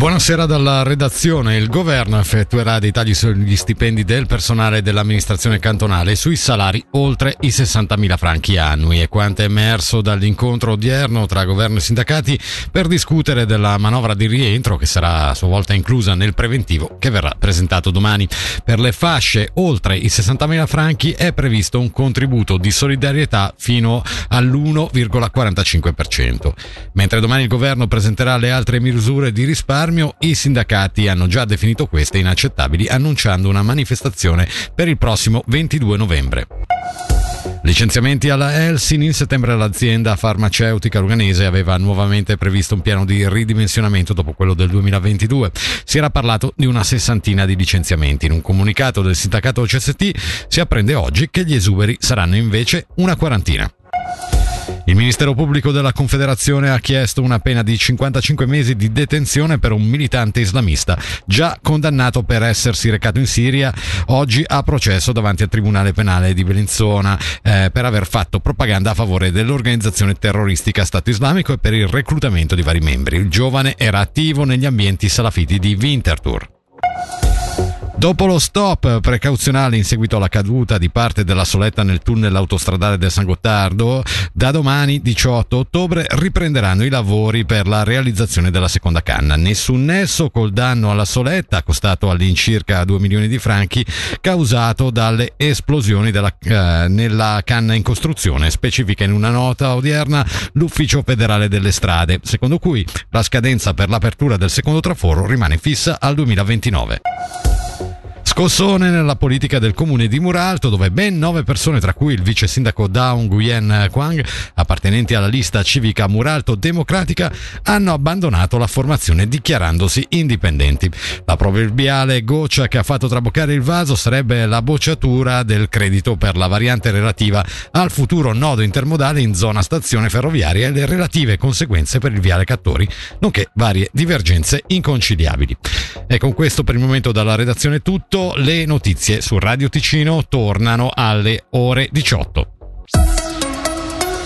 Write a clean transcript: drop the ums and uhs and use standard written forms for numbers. Buonasera dalla redazione. Il governo effettuerà dei tagli sugli stipendi del personale dell'amministrazione cantonale e sui salari oltre i 60.000 franchi annui. È quanto è emerso dall'incontro odierno tra governo e sindacati per discutere della manovra di rientro, che sarà a sua volta inclusa nel preventivo che verrà presentato domani. Per le fasce oltre i 60.000 franchi è previsto un contributo di solidarietà fino all'1,45%. Mentre domani il governo presenterà le altre misure di risparmio, i sindacati hanno già definito queste inaccettabili, annunciando una manifestazione per il prossimo 22 novembre. Licenziamenti alla Helsinn. In settembre l'azienda farmaceutica luganese aveva nuovamente previsto un piano di ridimensionamento dopo quello del 2022. Si era parlato di una 60 di licenziamenti. In un comunicato del sindacato OCST si apprende oggi che gli esuberi saranno invece una 40. Il Ministero Pubblico della Confederazione ha chiesto una pena di 55 mesi di detenzione per un militante islamista già condannato per essersi recato in Siria, oggi a processo davanti al Tribunale Penale di Bellinzona per aver fatto propaganda a favore dell'organizzazione terroristica Stato Islamico e per il reclutamento di vari membri. Il giovane era attivo negli ambienti salafiti di Winterthur. Dopo lo stop precauzionale in seguito alla caduta di parte della soletta nel tunnel autostradale del San Gottardo, da domani 18 ottobre riprenderanno i lavori per la realizzazione della seconda canna. Nessun nesso col danno alla soletta, costato all'incirca 2 milioni di franchi, causato dalle esplosioni nella canna in costruzione, specifica in una nota odierna l'Ufficio Federale delle Strade, secondo cui la scadenza per l'apertura del secondo traforo rimane fissa al 2029. Scossone nella politica del comune di Muralto, dove ben 9 persone, tra cui il vice sindaco Daunguyen Quang, appartenenti alla lista civica Muralto-Democratica, hanno abbandonato la formazione dichiarandosi indipendenti. La proverbiale goccia che ha fatto traboccare il vaso sarebbe la bocciatura del credito per la variante relativa al futuro nodo intermodale in zona stazione ferroviaria e le relative conseguenze per il viale Cattori, nonché varie divergenze inconciliabili. E con questo per il momento dalla redazione è tutto. Le notizie su Radio Ticino tornano alle ore 18.